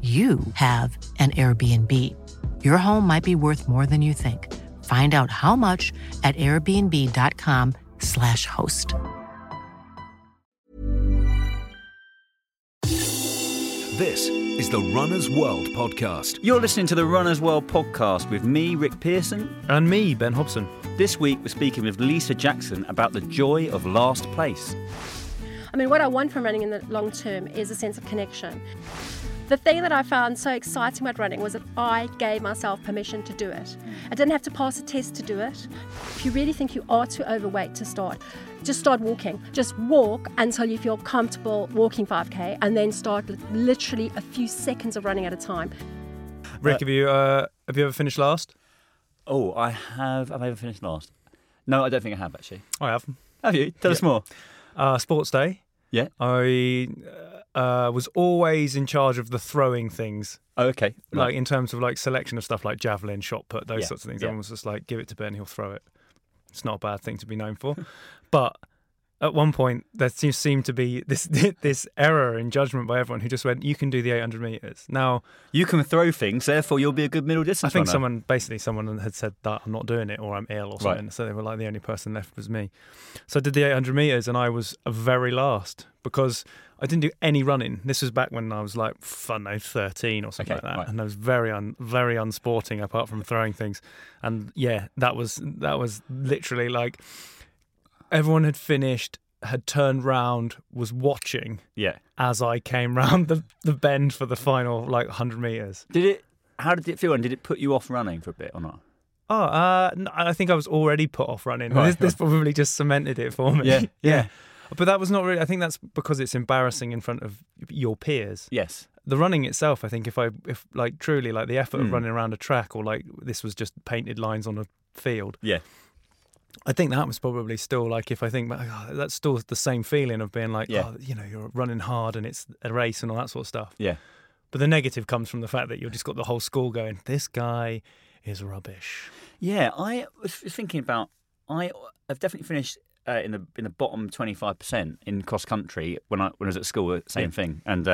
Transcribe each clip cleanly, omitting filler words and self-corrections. you have an Airbnb. Your home might be worth more than you think. Find out how much at airbnb.com/host. This is the Runner's World Podcast. You're listening to the Runner's World Podcast with me, Rick Pearson. And me, Ben Hobson. This week, we're speaking with Lisa Jackson about the joy of last place. I mean, what I want from running in the long term is a sense of connection. The thing that I found so exciting about running was that I gave myself permission to do it. I didn't have to pass a test to do it. If you really think you are too overweight to start, just start walking. Just walk until you feel comfortable walking 5K and then start literally a few seconds of running at a time. Rick, have you ever finished last? Oh, I have. Have I ever finished last? No, I don't think I have, actually. I have. Have you? Tell us more. Sports day. Yeah. I was always in charge of the throwing things. Oh, okay. Right. Like in terms of like selection of stuff like javelin, shot put, those sorts of things. Yeah. Everyone was just like, give it to Ben, he'll throw it. It's not a bad thing to be known for. But at one point, there seemed to be this error in judgment by everyone who just went, you can do the 800 metres. Now, you can throw things, therefore you'll be a good middle distance runner. I think someone had said that I'm not doing it or I'm ill or something. Right. So they were like, the only person left was me. So I did the 800 metres and I was very last because I didn't do any running. This was back when I was like, 13 or something like that. Right. And I was very unsporting apart from throwing things. And yeah, that was literally like everyone had finished, had turned round, was watching as I came round the bend for the final like 100 metres. How did it feel and did it put you off running for a bit or not? Oh, no, I think I was already put off running. Right. This probably just cemented it for me. Yeah. But that was not really, I think that's because it's embarrassing in front of your peers. Yes. The running itself, I think if like truly like the effort of running around a track or like this was just painted lines on a field. Yeah. I think that was probably still like if I think that's still the same feeling of being like, you're running hard and it's a race and all that sort of stuff. Yeah. But the negative comes from the fact that you've just got the whole school going, this guy is rubbish. Yeah, I was thinking about, I've definitely finished in the bottom 25% in cross country when I was at school, same thing, and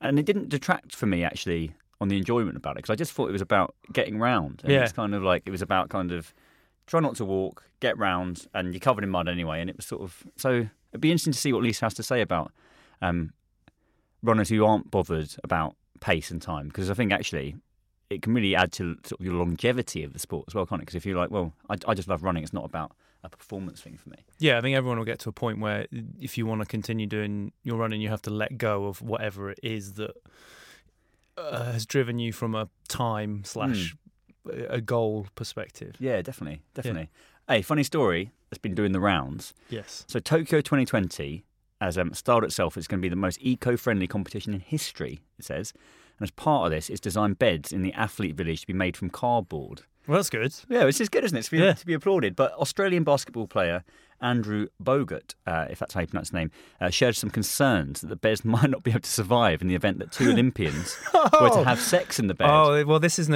it didn't detract for me actually on the enjoyment about it because I just thought it was about getting round. And it's kind of like it was about kind of try not to walk, get round, and you're covered in mud anyway. And it was sort of so it'd be interesting to see what Lisa has to say about runners who aren't bothered about pace and time because I think actually it can really add to sort of your longevity of the sport as well, can't it? Because if you're like, well, I just love running, it's not about a performance thing for me. Yeah, I think everyone will get to a point where if you want to continue doing your running, you have to let go of whatever it is that has driven you from a time / a goal perspective. Yeah, definitely. Yeah. Hey, funny story that's been doing the rounds. Yes. So Tokyo 2020 has styled itself, it's going to be the most eco-friendly competition in history, it says. And as part of this, it's designed beds in the athlete village to be made from cardboard. Well, that's good. Yeah, it's good, isn't it? To be applauded. But Australian basketball player Andrew Bogut, if that's how you pronounce his name, shared some concerns that the beds might not be able to survive in the event that two Olympians were to have sex in the bed. Oh, well, this is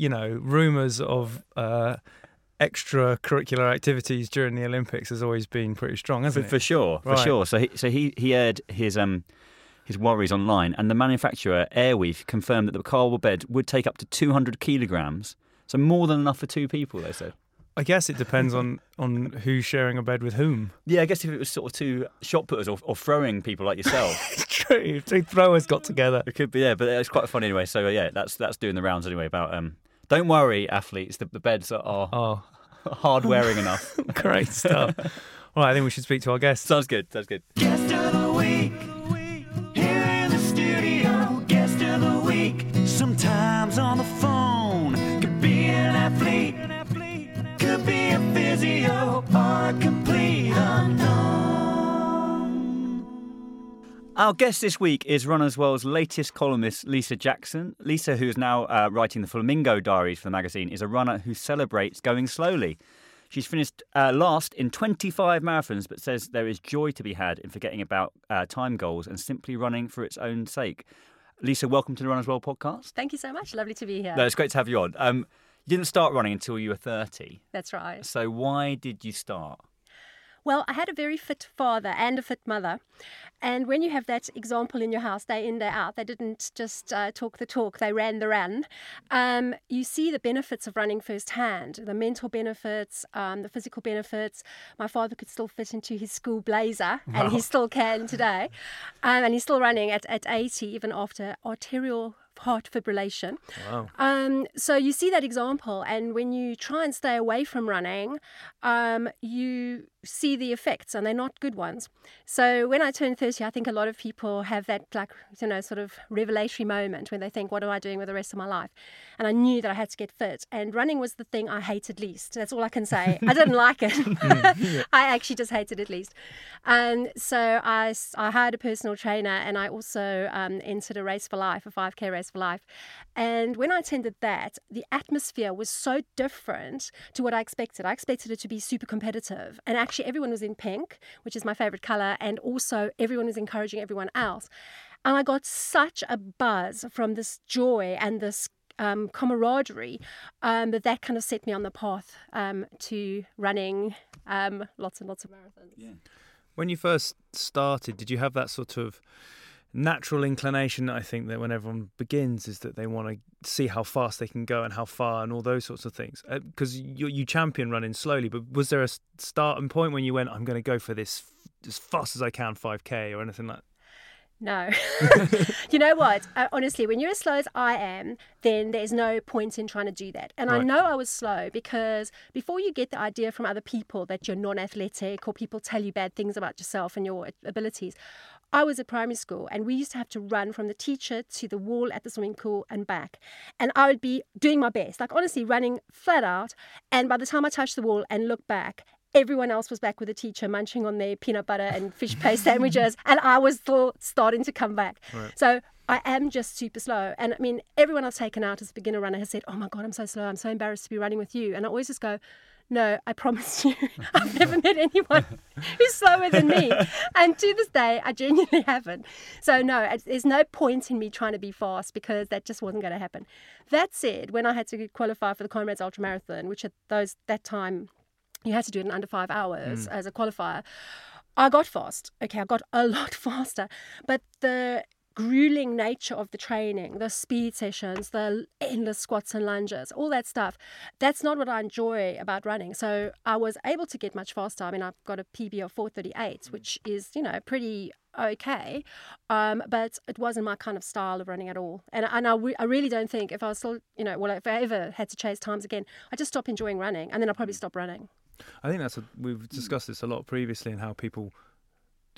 rumours of extracurricular activities during the Olympics has always been pretty strong, hasn't it? For sure. So he aired his worries online, and the manufacturer Airweave confirmed that the cardboard bed would take up to 200 kilograms. So more than enough for two people, they said. I guess it depends on who's sharing a bed with whom. Yeah, I guess if it was sort of two shot putters or throwing people like yourself. It's true. If two throwers got together. It could be, yeah, but it's quite fun anyway. So, yeah, that's doing the rounds anyway about... don't worry, athletes, the beds are hard-wearing enough. Great stuff. All right, I think we should speak to our guest. Sounds good, sounds good. Guest of the week, here in the studio. Guest of the week, sometimes on the phone. Could be an athlete, could be a physio, or a complete unknown. Our guest this week is Runner's World's latest columnist, Lisa Jackson. Lisa, who is now writing the Flamingo Diaries for the magazine, is a runner who celebrates going slowly. She's finished last in 25 marathons, but says there is joy to be had in forgetting about time goals and simply running for its own sake. Lisa, welcome to the Runner's World podcast. Thank you so much. Lovely to be here. No, it's great to have you on. You didn't start running until you were 30. That's right. So why did you start? Well, I had a very fit father and a fit mother. And when you have that example in your house, day in, day out, they didn't just talk the talk, they ran the run. You see the benefits of running firsthand, the mental benefits, the physical benefits. My father could still fit into his school blazer, wow. And he still can today. And he's still running at 80, even after arterial heart fibrillation. Wow. So you see that example, and when you try and stay away from running, you see the effects, and they're not good ones. So when I turned 30, I think a lot of people have that, like, you know, sort of revelatory moment when they think, what am I doing with the rest of my life? And I knew that I had to get fit, and running was the thing I hated least. That's all I can say. I didn't like it. I actually just hated it least. So I hired a personal trainer, and I also entered a race for life, a 5K race for life. And when I attended that, the atmosphere was so different to what I expected. I expected it to be super competitive, and actually everyone was in pink, which is my favorite color, and also everyone was encouraging everyone else. And I got such a buzz from this joy and this camaraderie that kind of set me on the path to running lots and lots of marathons. Yeah. When you first started, did you have that sort of natural inclination, I think, that when everyone begins is that they want to see how fast they can go and how far and all those sorts of things? Because you champion running slowly, but was there a starting point when you went, I'm going to go for this as fast as I can, 5K or anything like that? No. You know what? Honestly, when you're as slow as I am, then there's no point in trying to do that. And right. I know I was slow because before you get the idea from other people that you're non-athletic or people tell you bad things about yourself and your abilities, I was at primary school, and we used to have to run from the teacher to the wall at the swimming pool and back. And I would be doing my best, like honestly running flat out. And by the time I touched the wall and looked back, everyone else was back with the teacher munching on their peanut butter and fish paste sandwiches, and I was still starting to come back. Right. So I am just super slow. And I mean, everyone I've taken out as a beginner runner has said, oh my God, I'm so slow. I'm so embarrassed to be running with you. And I always just go, no, I promise you, I've never met anyone who's slower than me. And to this day, I genuinely haven't. So no, there's no point in me trying to be fast because that just wasn't going to happen. That said, when I had to qualify for the Comrades Ultra Marathon, which at that time, you had to do it in under 5 hours as a qualifier, I got fast. Okay, I got a lot faster. But the grueling nature of the training, the speed sessions, the endless squats and lunges, all that stuff, that's not what I enjoy about running. So I was able to get much faster. I mean, I've got a PB of 4:38, which is, you know, pretty okay. But it wasn't my kind of style of running at all. And I really don't think if I was still, you know, well, if I ever had to chase times again, I'd just stop enjoying running, and then I'd probably stop running. I think we've discussed this a lot previously, and how people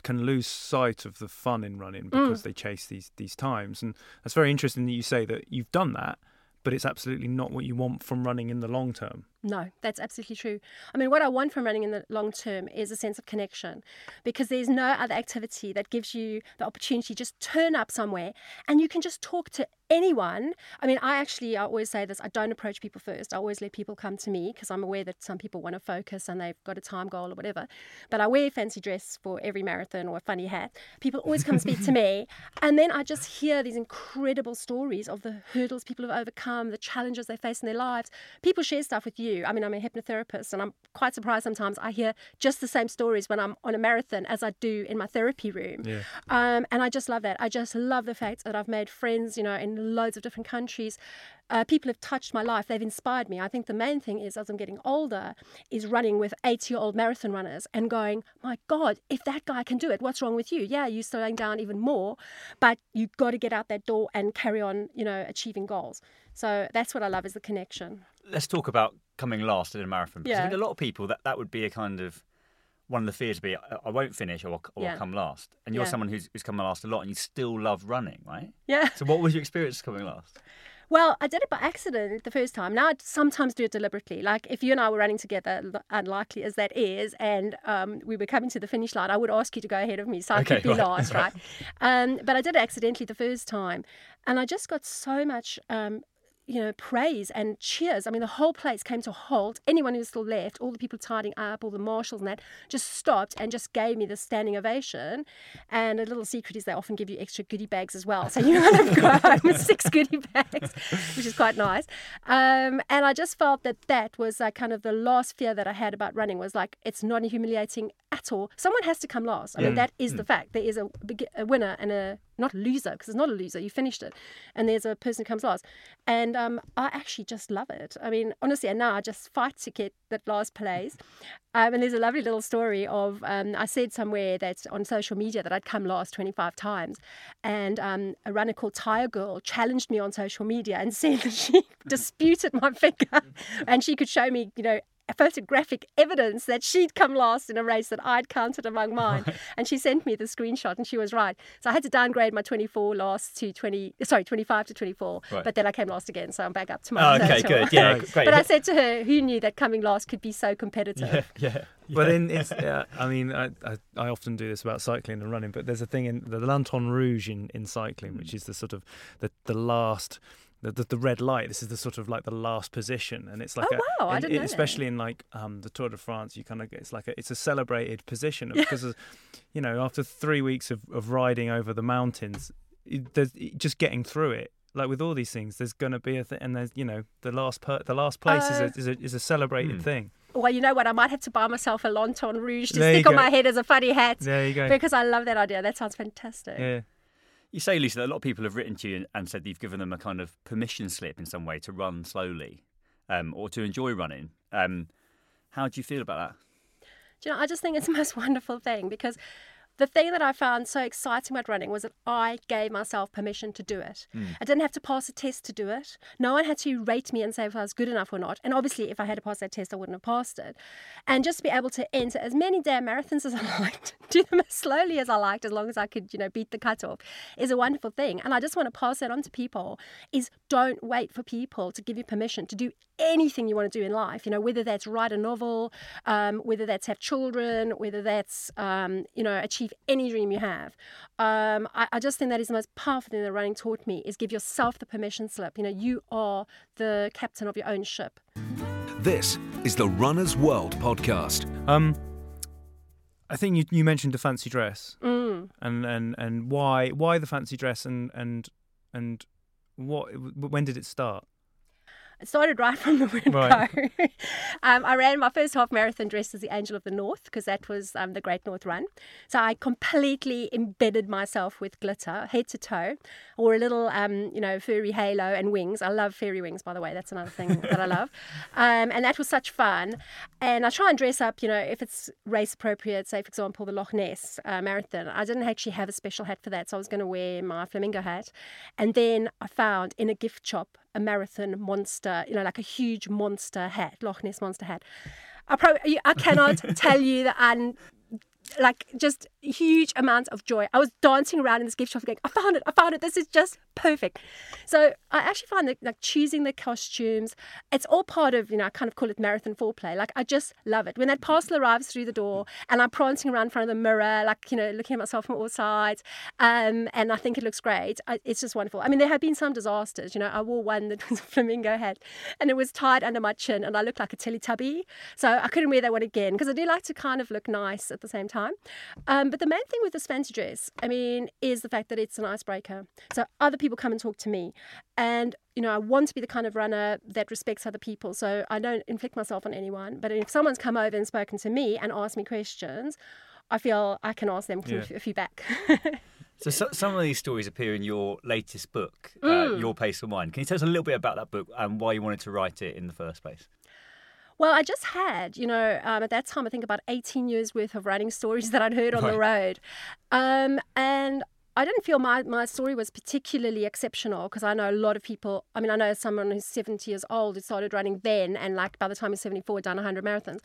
can lose sight of the fun in running because they chase these times. And that's very interesting that you say that you've done that, but it's absolutely not what you want from running in the long term. No, that's absolutely true. I mean, what I want from running in the long term is a sense of connection, because there's no other activity that gives you the opportunity to just turn up somewhere and you can just talk to anyone. I mean, I always say this, I don't approach people first. I always let people come to me because I'm aware that some people want to focus and they've got a time goal or whatever. But I wear fancy dress for every marathon or a funny hat. People always come speak to me. And then I just hear these incredible stories of the hurdles people have overcome, the challenges they face in their lives. People share stuff with you you. I mean, I'm a hypnotherapist, and I'm quite surprised sometimes I hear just the same stories when I'm on a marathon as I do in my therapy room. Yeah. And I just love that. I just love the fact that I've made friends, you know, in loads of different countries. People have touched my life. They've inspired me. I think the main thing is, as I'm getting older, is running with 80-year-old marathon runners and going, my God, if that guy can do it, what's wrong with you? Yeah, you're slowing down even more, but you've got to get out that door and carry on, you know, achieving goals. So that's what I love, is the connection. Let's talk about coming last in a marathon. Because I think a lot of people, that would be a kind of, one of the fears would be, I won't finish or I'll come last. And you're someone who's come last a lot, and you still love running, right? Yeah. So what was your experience coming last? Well, I did it by accident the first time. Now I sometimes do it deliberately. Like if you and I were running together, unlikely as that is, and we were coming to the finish line, I would ask you to go ahead of me so I could be last, right? But I did it accidentally the first time. And I just got so much praise and cheers. I mean, the whole place came to a halt. Anyone who was still left, all the people tidying up, all the marshals and that, just stopped and just gave me the standing ovation. And a little secret is they often give you extra goodie bags as well. So you kind of go home with 6 goodie bags, which is quite nice. And I just felt that was like kind of the last fear that I had about running, was like, it's not humiliating at all. Someone has to come last. I mean, that is the fact. There is a winner and a not loser, because it's not a loser, you finished it, and there's a person who comes last. And I actually just love it. I mean, honestly, and now I just fight to get that last place. And there's a lovely little story of, I said somewhere that on social media that I'd come last 25 times, and a runner called Tire Girl challenged me on social media and said that she disputed my figure, and she could show me, you know, photographic evidence that she'd come last in a race that I'd counted among mine. And she sent me the screenshot, and she was right. So I had to downgrade my 25 to 24, right. But then I came last again, so I'm back up to my total. Good. Yeah, great. But I said to her, who knew that coming last could be so competitive? Yeah. But then it's, I mean, I often do this about cycling and running, but there's a thing in the Lanterne Rouge in cycling, which is the sort of the last, the red light. This is the sort of like the last position, and it's like I didn't know especially that. In like the Tour de France, you kind of get, it's a celebrated position because of, you know, after 3 weeks of riding over the mountains, just getting through it. Like with all these things, there's going to be a thing, and there's, you know, the last place is a celebrated thing. Well, you know what? I might have to buy myself a Lanterne Rouge to stick on my head as a funny hat. There you go. Because I love that idea. That sounds fantastic. Yeah. You say, Lisa, that a lot of people have written to you and said that you've given them a kind of permission slip in some way to run slowly or to enjoy running. How do you feel about that? Do you know, I just think it's the most wonderful thing, because the thing that I found so exciting about running was that I gave myself permission to do it. I didn't have to pass a test to do it. No one had to rate me and say if I was good enough or not. And obviously, if I had to pass that test, I wouldn't have passed it. And just to be able to enter as many damn marathons as I liked, do them as slowly as I liked, as long as I could, you know, beat the cutoff, is a wonderful thing. And I just want to pass that on to people, is don't wait for people to give you permission to do anything you want to do in life, you know, whether that's write a novel, whether that's have children, whether that's, achieve any dream you have. I just think that is the most powerful thing that running taught me, is give yourself the permission slip. You know, you are the captain of your own ship. This is the Runner's World podcast. I think you mentioned a fancy dress, and why the fancy dress, and what, when did it start? It started right from the word go. I ran my first half marathon dressed as the Angel of the North, because that was the Great North Run. So I completely embedded myself with glitter, head to toe, or a little, furry halo and wings. I love fairy wings, by the way. That's another thing that I love. And that was such fun. And I try and dress up, you know, if it's race appropriate, say, for example, the Loch Ness Marathon. I didn't actually have a special hat for that, so I was going to wear my flamingo hat. And then I found in a gift shop a marathon monster, you know, like a huge monster hat, Loch Ness monster hat. I cannot tell you that just huge amounts of joy. I was dancing around in this gift shop going, I found it, this is just perfect. So I actually find that, like, choosing the costumes, it's all part of, you know, I kind of call it marathon foreplay. Like, I just love it. When that parcel arrives through the door and I'm prancing around in front of the mirror, like, you know, looking at myself from all sides, and I think it looks great. It's just wonderful. I mean, there have been some disasters. You know, I wore one that was a flamingo hat and it was tied under my chin and I looked like a Teletubby. So I couldn't wear that one again, because I do like to kind of look nice at the same time. But the main thing with this fancy dress, I mean, is the fact that it's an icebreaker. So other people come and talk to me. And, you know, I want to be the kind of runner that respects other people. So I don't inflict myself on anyone. But if someone's come over and spoken to me and asked me questions, I feel I can ask them a few back. So some of these stories appear in your latest book, Your Pace or Mine. Can you tell us a little bit about that book and why you wanted to write it in the first place? Well, I just had, at that time, I think about 18 years worth of running stories that I'd heard on the road. And I didn't feel my story was particularly exceptional because I know a lot of people. I mean, I know someone who's 70 years old who started running then and by the time he's 74, done 100 marathons.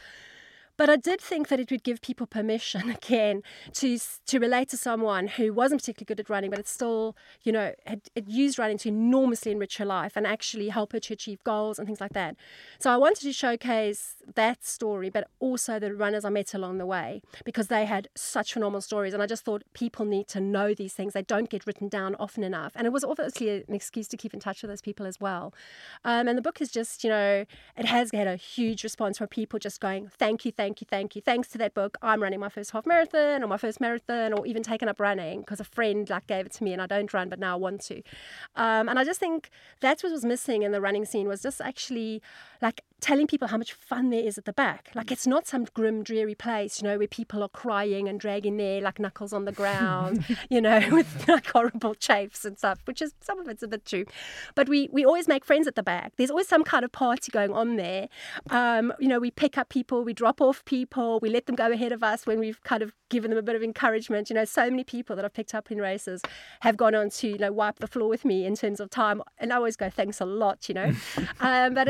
But I did think that it would give people permission, again, to relate to someone who wasn't particularly good at running, but it still, had used running to enormously enrich her life and actually help her to achieve goals and things like that. So I wanted to showcase that story, but also the runners I met along the way, because they had such phenomenal stories. And I just thought people need to know these things. They don't get written down often enough. And it was obviously an excuse to keep in touch with those people as well. And the book is just, it has had a huge response from people just going, thank you. Thanks to that book, I'm running my first half marathon or my first marathon, or even taken up running because a friend gave it to me, and I don't run, but now I want to. And I just think that's what was missing in the running scene, was just actually telling people how much fun there is at the back. It's not some grim, dreary place, where people are crying and dragging their knuckles on the ground, with horrible chafes and stuff, which is, some of it's a bit true. But we always make friends at the back. There's always some kind of party going on there. We pick up people, we drop off people, we let them go ahead of us when we've kind of given them a bit of encouragement. So many people that I've picked up in races have gone on to wipe the floor with me in terms of time, and I always go, thanks a lot, but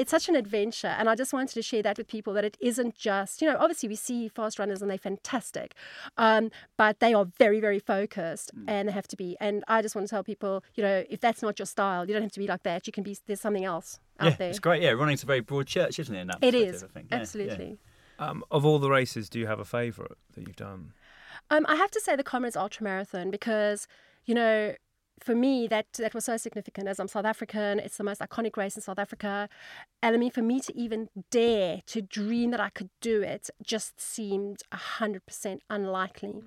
it's such an adventure, and I just wanted to share that with people, that it isn't just, obviously we see fast runners and they're fantastic, but they are very, very focused and they have to be. And I just want to tell people, if that's not your style, you don't have to be like that. You can be, there's something else out there. It's great. Yeah, running's a very broad church, isn't it? It is, I think. Absolutely. Yeah. Of all the races, do you have a favourite that you've done? I have to say the Comrades Ultra Marathon, because, for me, that was so significant. As I'm South African, it's the most iconic race in South Africa. And I mean, for me to even dare to dream that I could do it just seemed 100% unlikely.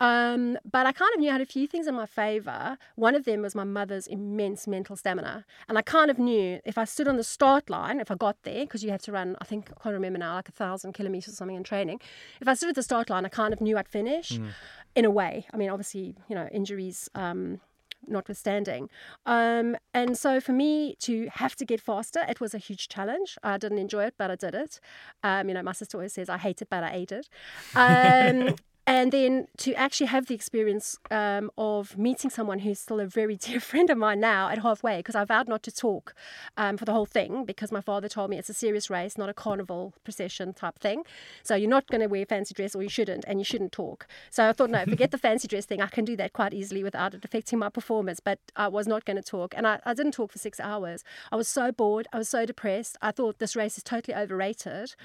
But I kind of knew I had a few things in my favour. One of them was my mother's immense mental stamina. And I kind of knew if I stood on the start line, if I got there, because you have to run, I think, I can't remember now, 1,000 kilometres or something in training. If I stood at the start line, I kind of knew I'd finish in a way. I mean, obviously, injuries... notwithstanding. And so for me to have to get faster, it was a huge challenge. I didn't enjoy it, but I did it. My sister always says I hate it, but I ate it. And then to actually have the experience of meeting someone who's still a very dear friend of mine now at halfway, because I vowed not to talk for the whole thing, because my father told me it's a serious race, not a carnival procession type thing. So you're not going to wear fancy dress, or you shouldn't, and you shouldn't talk. So I thought, no, forget the fancy dress thing. I can do that quite easily without it affecting my performance, but I was not going to talk. And I didn't talk for 6 hours. I was so bored. I was so depressed. I thought this race is totally overrated.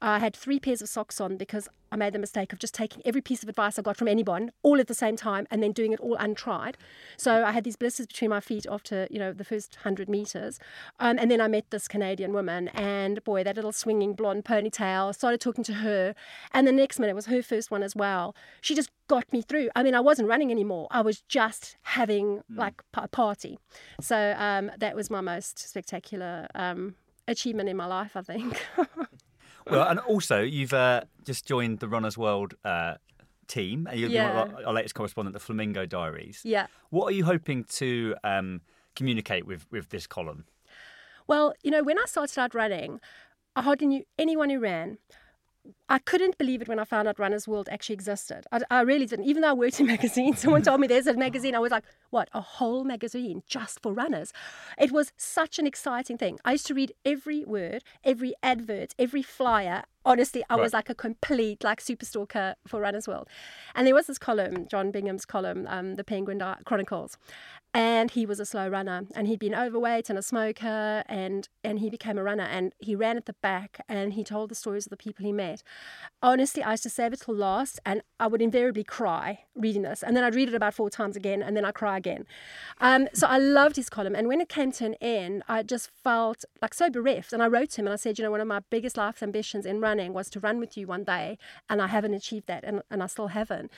I had 3 pairs of socks on because I made the mistake of just taking every piece of advice I got from anyone all at the same time and then doing it all untried. So I had these blisters between my feet after, the first 100 meters. And then I met this Canadian woman, and boy, that little swinging blonde ponytail, started talking to her. And the next minute was her first one as well. She just got me through. I mean, I wasn't running anymore. I was just having a party. So that was my most spectacular achievement in my life, I think. Well, and also you've just joined the Runner's World team. You're our latest correspondent, the Flamingo Diaries. Yeah. What are you hoping to communicate with this column? Well, when I started out running, I hardly knew anyone who ran. I couldn't believe it when I found out Runner's World actually existed. I really didn't. Even though I worked in magazines, someone told me there's a magazine. I was like, what, a whole magazine just for runners? It was such an exciting thing. I used to read every word, every advert, every flyer. Honestly, I was like a complete super stalker for Runner's World. And there was this column, John Bingham's column, The Penguin Chronicles. And he was a slow runner, and he'd been overweight and a smoker, and he became a runner, and he ran at the back, and he told the stories of the people he met. Honestly, I used to save it till last, and I would invariably cry reading this. And then I'd read it about 4 times again, and then I'd cry again. So I loved his column. And when it came to an end, I just felt so bereft. And I wrote to him and I said, one of my biggest life ambitions in running running was to run with you one day, and I haven't achieved that, and I still haven't.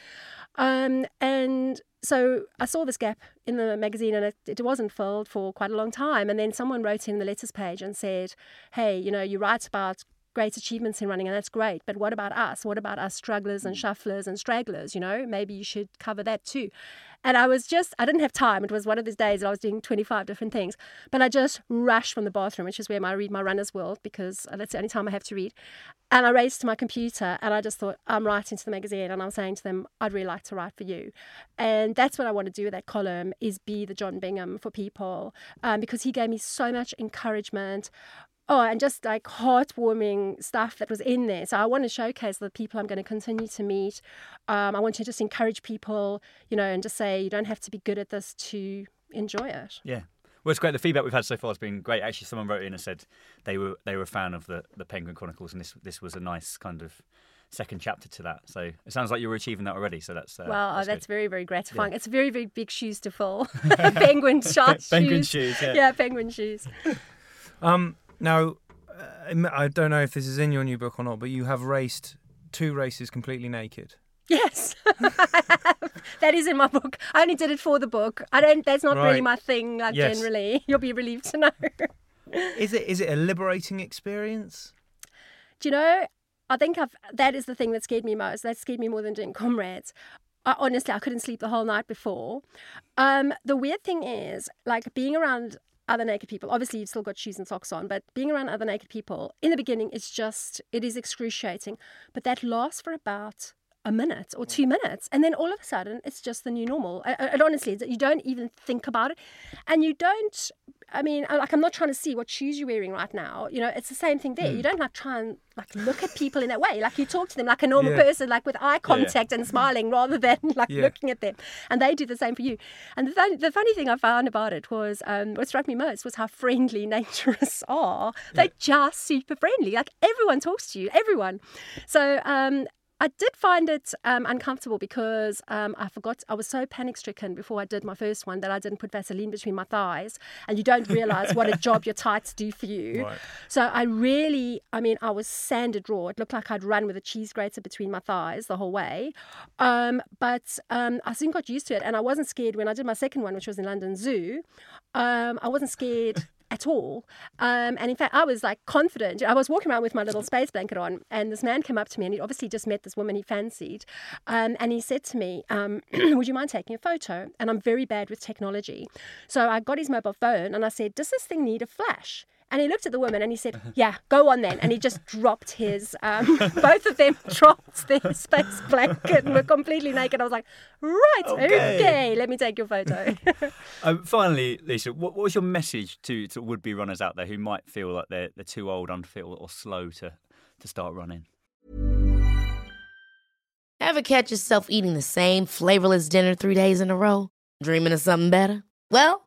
And so I saw this gap in the magazine, and it wasn't filled for quite a long time. And then someone wrote in the letters page and said, hey, you know, you write about great achievements in running, and that's great, but what about us? What about us strugglers and shufflers and stragglers? You know, maybe you should cover that too. And I was just, I didn't have time. It was one of those days that I was doing 25 different things, but I just rushed from the bathroom, which is where I read my Runner's World, because that's the only time I have to read. And I raced to my computer, and I just thought, I'm writing to the magazine, and I'm saying to them, I'd really like to write for you. And that's what I want to do with that column, is be the John Bingham for people, because he gave me so much encouragement. Oh, and just like heartwarming stuff that was in there. So I want to showcase the people I'm going to continue to meet. I want to just encourage people, you know, and just say you don't have to be good at this to enjoy it. Yeah. Well, it's great. The feedback we've had so far has been great. Actually, someone wrote in and said they were a fan of the Penguin Chronicles, and this was a nice kind of second chapter to that. So it sounds like you were achieving that already. So that's that's very, very gratifying. Yeah. It's very, very big shoes to fill. Penguin shoes. Yeah, penguin shoes. Now, I don't know if this is in your new book or not, but you have raced 2 races completely naked. Yes, that is in my book. I only did it for the book. That's not really my thing. Generally, you'll be relieved to know. Is it a liberating experience? Do you know? I think that is the thing that scared me most. That scared me more than doing Comrades. I honestly couldn't sleep the whole night before. The weird thing is, like, being around other naked people, obviously you've still got shoes and socks on, but being around other naked people in the beginning it is excruciating, but that lasts for about a minute or 2 minutes, and then all of a sudden it's just the new normal. And honestly, you don't even think about it, and you don't, I mean, like, I'm not trying to see what shoes you're wearing right now, you know, it's the same thing there. You don't like try and like look at people in that way, like you talk to them like a normal person, like with eye contact and smiling rather than like looking at them, and they do the same for you. And the funny thing I found about it was, what struck me most was how friendly naturists are. They're just super friendly, like everyone talks to you, everyone. So I did find it uncomfortable because I was so panic-stricken before I did my first one that I didn't put Vaseline between my thighs, and you don't realise what a job your tights do for you. Right. So I was sanded raw. It looked like I'd run with a cheese grater between my thighs the whole way. But I soon got used to it, and I wasn't scared when I did my second one, which was in London Zoo. I wasn't scared at all. And in fact, I was like confident. I was walking around with my little space blanket on, and this man came up to me, and he obviously just met this woman he fancied. And he said to me, would you mind taking a photo? And I'm very bad with technology. So I got his mobile phone and I said, does this thing need a flash? And he looked at the woman and he said, yeah, go on then. And he just dropped his, both of them dropped their space blanket and were completely naked. I was like, right, okay let me take your photo. Finally, Lisa, what was your message to would-be runners out there who might feel like they're too old, unfit or slow to start running? Ever catch yourself eating the same flavourless dinner 3 days in a row? Dreaming of something better? Well,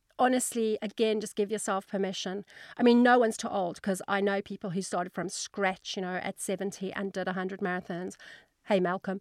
honestly, again, just give yourself permission. I mean, no one's too old, because I know people who started from scratch, you know, at 70 and did 100 marathons. Hey, Malcolm.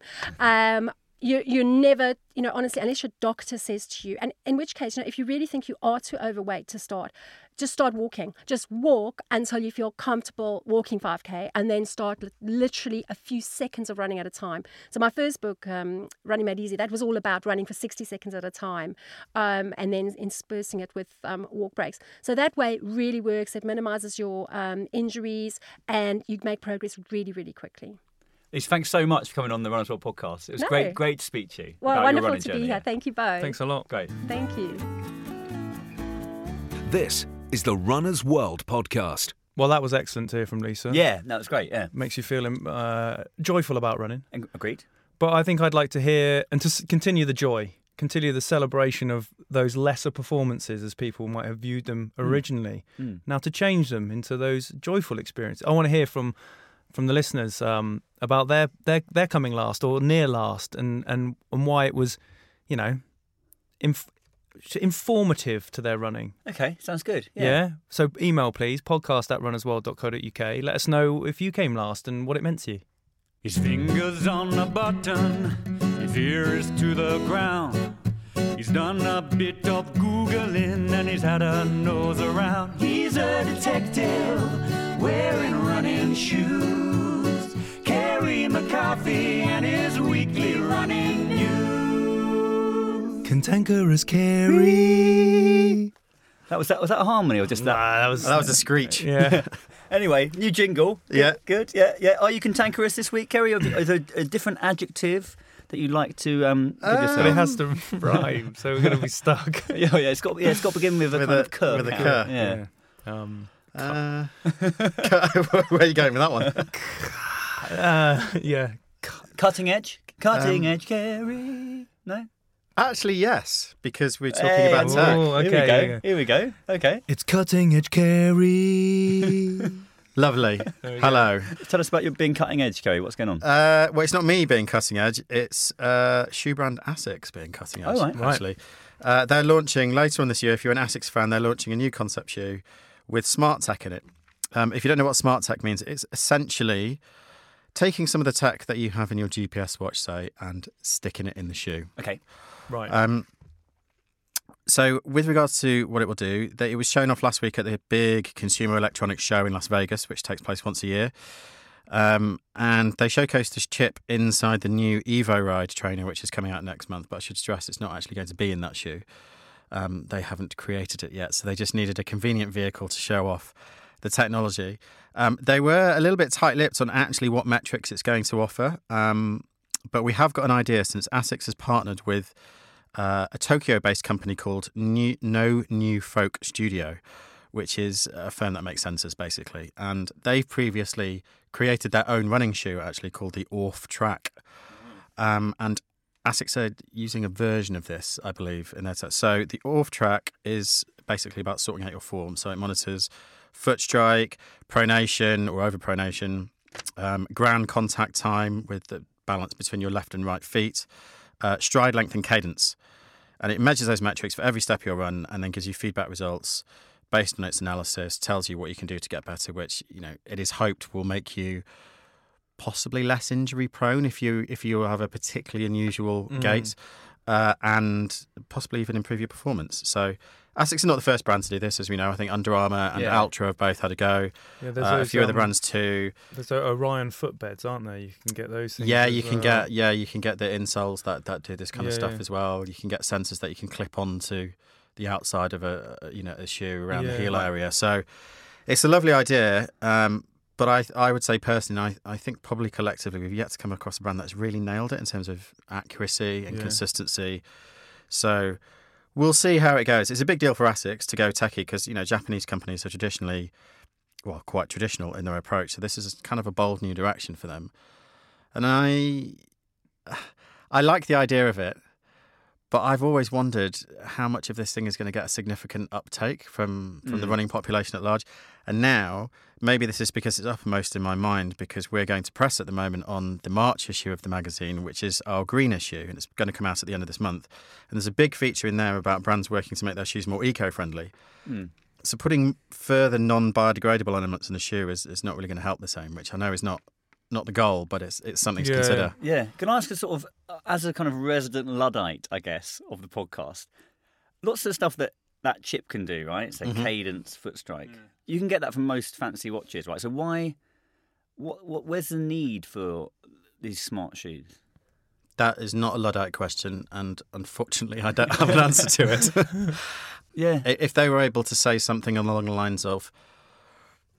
You never, you know, honestly, unless your doctor says to you, and in which case, you know, if you really think you are too overweight to start, just start walking. Just walk until you feel comfortable walking 5K, and then start literally a few seconds of running at a time. So my first book, Running Made Easy, that was all about running for 60 seconds at a time, and then interspersing it with walk breaks. So that way it really works. It minimizes your injuries, and you make progress really, really quickly. Lisa, thanks so much for coming on the Runner's World podcast. It was great to speak to you. Well, wonderful to be here. Thank you both. Thanks a lot. Great. Thank you. This is the Runner's World podcast. Well, that was excellent to hear from Lisa. Yeah, no, it's great. Yeah, makes you feel joyful about running. Agreed. But I think I'd like to hear and to continue the joy, continue the celebration of those lesser performances as people might have viewed them originally. Mm. Now to change them into those joyful experiences. I want to hear from the listeners about their coming last or near last and why it was, you know, informative to their running. Okay, sounds good. Yeah. So email, please, podcast@runnersworld.co.uk. Let us know if you came last and what it meant to you. His finger's on the button, his ear is to the ground. He's done a bit of Googling and he's had a nose around. He's a detective wearing running shoes. Kerry McCarthy and his weekly running news. Cantankerous Kerry. Was that a harmony or just that? Nah, that was a screech. Yeah. Anyway, new jingle. Yeah. Good. Yeah. Are you cantankerous this week, Kerry? Or is there a different adjective that you'd like to give yourself? It has to rhyme, so we're going to be stuck. Yeah, it's got to begin with a cur. With a cur. Yeah. Where are you going with that one? Cutting edge? Cutting edge, Kerry. No? Actually, yes, because we're talking about tech. Okay. Here we go. Okay. It's cutting edge, Kerry. Lovely. Hello. Tell us about your being cutting edge, Kerry. What's going on? Well, it's not me being cutting edge. It's shoe brand Asics being cutting edge, actually. They're launching, later on this year, if you're an Asics fan, they're launching a new concept shoe with smart tech in it. If you don't know what smart tech means, it's essentially taking some of the tech that you have in your GPS watch, say, and sticking it in the shoe. Okay. Right. So with regards to what it will do, it was shown off last week at the big Consumer Electronics Show in Las Vegas, which takes place once a year. And they showcased this chip inside the new Evo Ride trainer, which is coming out next month. But I should stress it's not actually going to be in that shoe. They haven't created it yet, so they just needed a convenient vehicle to show off the technology. They were a little bit tight-lipped on actually what metrics it's going to offer. But we have got an idea since Asics has partnered with a Tokyo-based company called New Folk Studio, which is a firm that makes sensors, basically. And they've previously created their own running shoe, actually, called the Orff Track. And Asics are using a version of this, I believe, in their test. So the Orff Track is basically about sorting out your form. So it monitors foot strike, pronation or overpronation, ground contact time with the balance between your left and right feet, stride length and cadence, and it measures those metrics for every step you'll run, and then gives you feedback results based on its analysis. Tells you what you can do to get better, which, you know, it is hoped will make you possibly less injury prone if you have a particularly unusual gait, and possibly even improve your performance. So Asics are not the first brand to do this, as we know. I think Under Armour and Altra have both had a go. Yeah, there's a few other brands too. There's Orion footbeds, aren't there? You can get those things. Yeah, you can get the insoles that do this kind of stuff as well. You can get sensors that you can clip onto the outside of a shoe around the heel area. So it's a lovely idea. But I would say personally, I think probably collectively we've yet to come across a brand that's really nailed it in terms of accuracy and consistency. So we'll see how it goes. It's a big deal for Asics to go techie because, you know, Japanese companies are quite traditional in their approach. So this is kind of a bold new direction for them. And I like the idea of it, But I've always wondered how much of this thing is going to get a significant uptake from the running population at large. And now, maybe this is because it's uppermost in my mind, because we're going to press at the moment on the March issue of the magazine, which is our green issue, and it's going to come out at the end of this month. And there's a big feature in there about brands working to make their shoes more eco-friendly. Mm. So putting further non-biodegradable elements in the shoe is not really going to help the same, which I know is not the goal, but it's something to consider. Yeah. Can I ask, a sort of, as a kind of resident Luddite, I guess, of the podcast, lots of stuff that chip can do, right? So cadence, foot strike. Mm. You can get that from most fancy watches, right? So why, where's the need for these smart shoes? That is not a Luddite question, and unfortunately I don't have an answer to it. Yeah. If they were able to say something along the lines of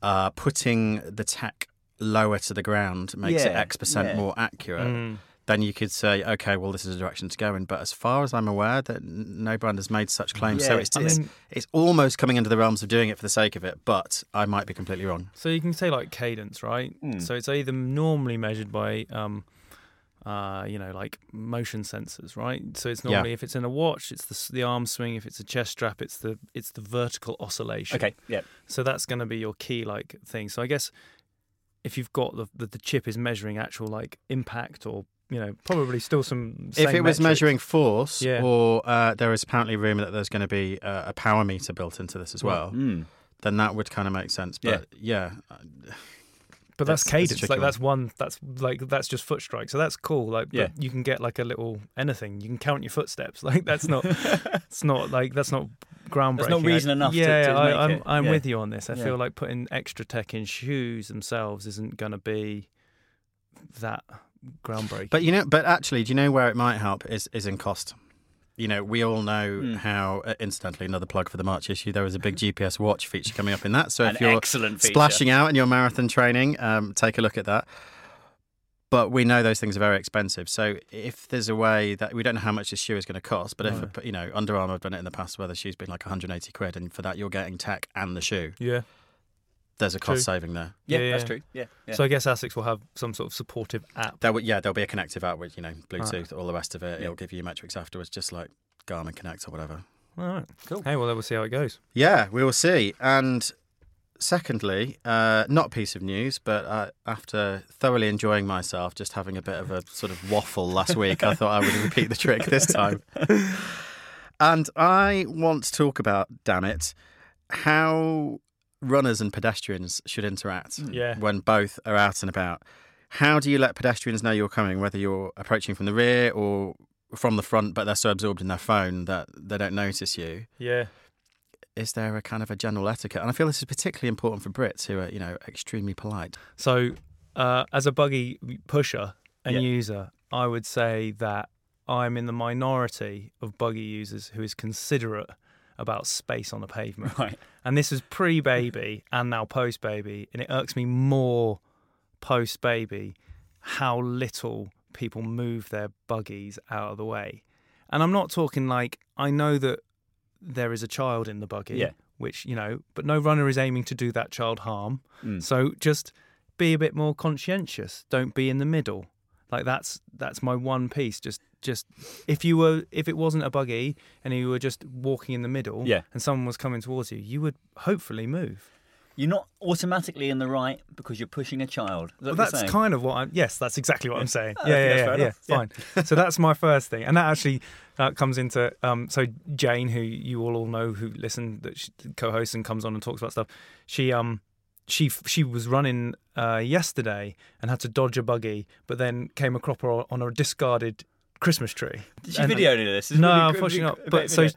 putting the tech lower to the ground makes it X% more accurate, then you could say, okay, well, this is a direction to go in. But as far as I'm aware, that no brand has made such claims. Yeah, so it's almost coming into the realms of doing it for the sake of it, but I might be completely wrong. So you can say like cadence, right? Mm. So it's either normally measured by, like motion sensors, right? So it's normally, if it's in a watch, it's the arm swing. If it's a chest strap, it's the vertical oscillation. Okay, yeah. So that's going to be your key like thing. So I guess if you've got the chip is measuring actual like impact or, probably still some... If it was measuring force, or there is apparently rumour that there's going to be a power meter built into this as well, then that would kind of make sense. But but that's cadence. Like that's just foot strike. So that's cool. Like you can get like a little anything. You can count your footsteps. Like that's not groundbreaking. There's no reason enough. I'm with you on this. I feel like putting extra tech in shoes themselves isn't going to be that groundbreaking. But actually, do you know where it might help is in cost. We all know how, incidentally, another plug for the March issue, there was a big GPS watch feature coming up in that. So if you're splashing out in your marathon training, take a look at that. But we know those things are very expensive. So if there's a way that we don't know how much this shoe is going to cost, but if, Under Armour have done it in the past where the shoe's been like 180 quid, and for that you're getting tech and the shoe. Yeah. There's a cost saving there. Yeah, that's true. Yeah. So I guess Asics will have some sort of supportive app. There'll be a connective app with Bluetooth, all the rest of it. Yeah. It'll give you metrics afterwards, just like Garmin Connect or whatever. All right, cool. Hey, well, then we'll see how it goes. Yeah, we will see. And secondly, not a piece of news, but after thoroughly enjoying myself, just having a bit of a sort of waffle last week, I thought I would repeat the trick this time. And I want to talk about, damn it, how runners and pedestrians should interact when both are out and about. How do you let pedestrians know you're coming, whether you're approaching from the rear or from the front, but they're so absorbed in their phone that they don't notice you? Yeah. Is there a kind of a general etiquette? And I feel this is particularly important for Brits who are, extremely polite. So as a buggy pusher and user, I would say that I'm in the minority of buggy users who is considerate about space on the pavement. Right. And this is pre-baby and now post-baby, and it irks me more post-baby how little people move their buggies out of the way. And I'm not talking like, I know that there is a child in the buggy, which, but no runner is aiming to do that child harm. Mm. So just be a bit more conscientious. Don't be in the middle. Like that's my one piece. Just if it wasn't a buggy and you were just walking in the middle and someone was coming towards you, you would hopefully move. You're not automatically in the right because you're pushing a child. Is that that's kind of what I'm... Yes, that's exactly what I'm saying. Fine. So that's my first thing. And that actually comes into... so Jane, who you all know, who co-hosts and comes on and talks about stuff, She was running yesterday and had to dodge a buggy, but then came across her on a discarded Christmas tree. Did she video any of this? No, unfortunately not. But so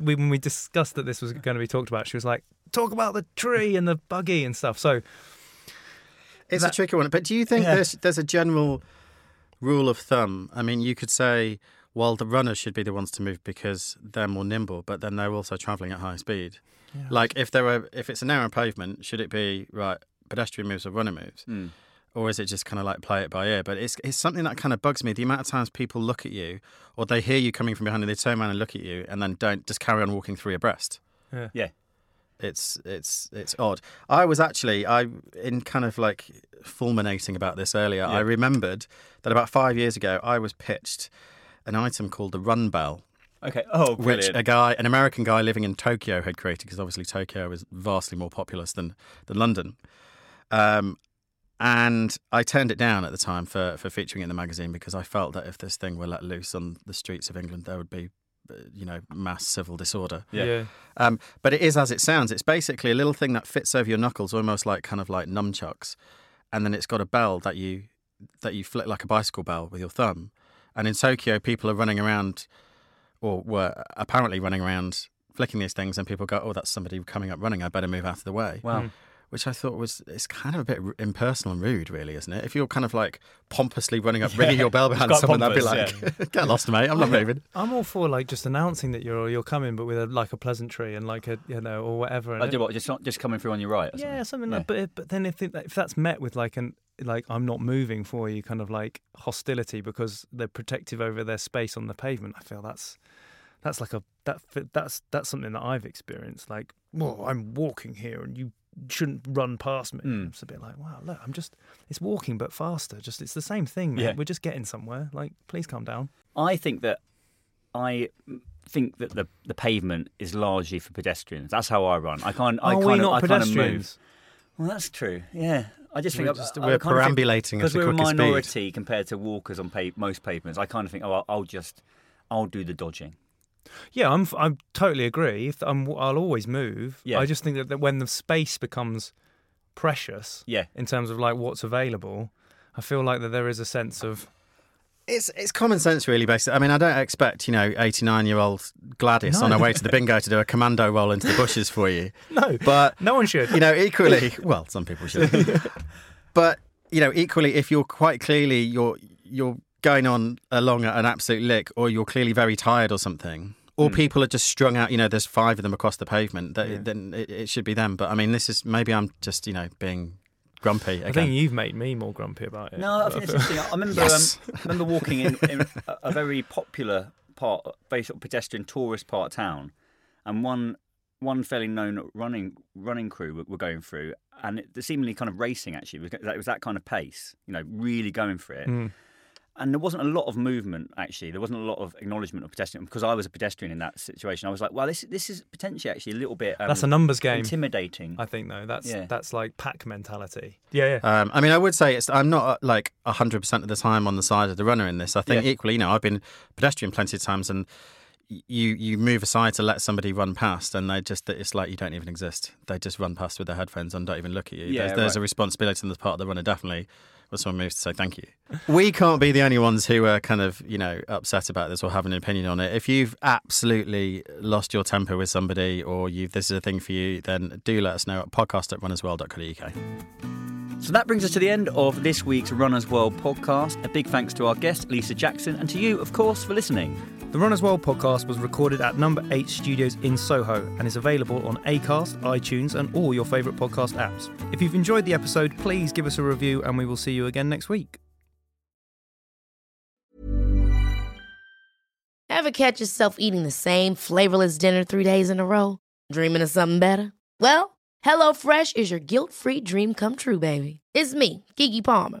when we discussed that this was going to be talked about, she was like, "Talk about the tree and the buggy and stuff." So it's a tricky one. But do you think there's a general rule of thumb? I mean, you could say, well, the runners should be the ones to move because they're more nimble, but then they're also travelling at high speed. Yeah. Like if it's a narrow pavement, should it be pedestrian moves or runner moves, or is it just kind of like play it by ear? But it's something that kind of bugs me. The amount of times people look at you, or they hear you coming from behind, and they turn around and look at you, and then don't just carry on walking through your breast. Yeah. It's odd. I was actually in kind of like fulminating about this earlier. Yeah. I remembered that about 5 years ago I was pitched an item called the Run Bell. Okay. Oh, brilliant. Which a guy, an American guy living in Tokyo, had created, because obviously Tokyo is vastly more populous than London. And I turned it down at the time for featuring it in the magazine, because I felt that if this thing were let loose on the streets of England, there would be, you know, mass civil disorder. Yeah. But it is as it sounds. It's basically a little thing that fits over your knuckles, almost like kind of like nunchucks, and then it's got a bell that you flick like a bicycle bell with your thumb. And in Tokyo, people are running around, or were apparently running around, flicking these things, and people go, "Oh, that's somebody coming up running. I better move out of the way." Wow. Which I thought was, it's kind of a bit impersonal and rude, really, isn't it? If you're kind of like pompously running up, ringing your bell behind someone, pompous, that'd be like, "Get lost, mate, I'm not moving." I'm all for like just announcing that you're coming, but with a pleasantry and like a, you know, or whatever. I do what, just not just coming through on your right. Or something like. But then if that's met with like an "I'm not moving for you" kind of like hostility because they're protective over their space on the pavement, I feel that's something that I've experienced. Like, "Well, I'm walking here, and you shouldn't run past me." It's a bit like, wow, look, it's walking but faster. Just, it's the same thing, man. Yeah. We're just getting somewhere. Like, please calm down. I think that the pavement is largely for pedestrians. That's how I run. I can't move. Well, that's true. Yeah. We're perambulating because we're a minority speed compared to walkers on most pavements. I kind of think, I'll do the dodging. Yeah, I totally agree. I'll always move. Yeah. I just think that when the space becomes precious, in terms of like what's available, I feel like that there is a sense of it's common sense, really. Basically, I mean, I don't expect 89-year-old Gladys on her way to the bingo to do a commando roll into the bushes for you. No, but no one should. Equally, well, some people should. But equally, if you're quite clearly you're going on along at an absolute lick, or you're clearly very tired or something, or people are just strung out, there's five of them across the pavement, then it should be them. But I mean, this is, maybe I'm just, being grumpy again. I think you've made me more grumpy about it. No, I think it's interesting. I remember I remember walking in a very popular part, very sort of pedestrian tourist part of town, and one fairly known running crew were going through, and it seemingly kind of racing, actually. It was that kind of pace, really going for it. And there wasn't a lot of movement, actually. There wasn't a lot of acknowledgement of pedestrian, because I was a pedestrian in that situation. I was like, "Well, this is potentially actually a little bit." That's a numbers game. Intimidating, I think, though. That's like pack mentality. Yeah, yeah. I mean, I would say I'm not like 100% of the time on the side of the runner in this. I think equally, I've been pedestrian plenty of times, and you move aside to let somebody run past, and it's like you don't even exist. They just run past with their headphones and don't even look at you. Yeah, there's a responsibility on the part of the runner, definitely. Someone moves to say thank you. We can't be the only ones who are kind of, upset about this or have an opinion on it. If you've absolutely lost your temper with somebody, or this is a thing for you, then do let us know at podcast@runnersworld.co.uk. So that brings us to the end of this week's Runner's World podcast. A big thanks to our guest, Lisa Jackson, and to you, of course, for listening. The Runner's World podcast was recorded at Number 8 Studios in Soho and is available on Acast, iTunes, and all your favourite podcast apps. If you've enjoyed the episode, please give us a review, and we will see you again next week. Ever catch yourself eating the same flavourless dinner 3 days in a row? Dreaming of something better? Well, HelloFresh is your guilt-free dream come true, baby. It's me, Keke Palmer.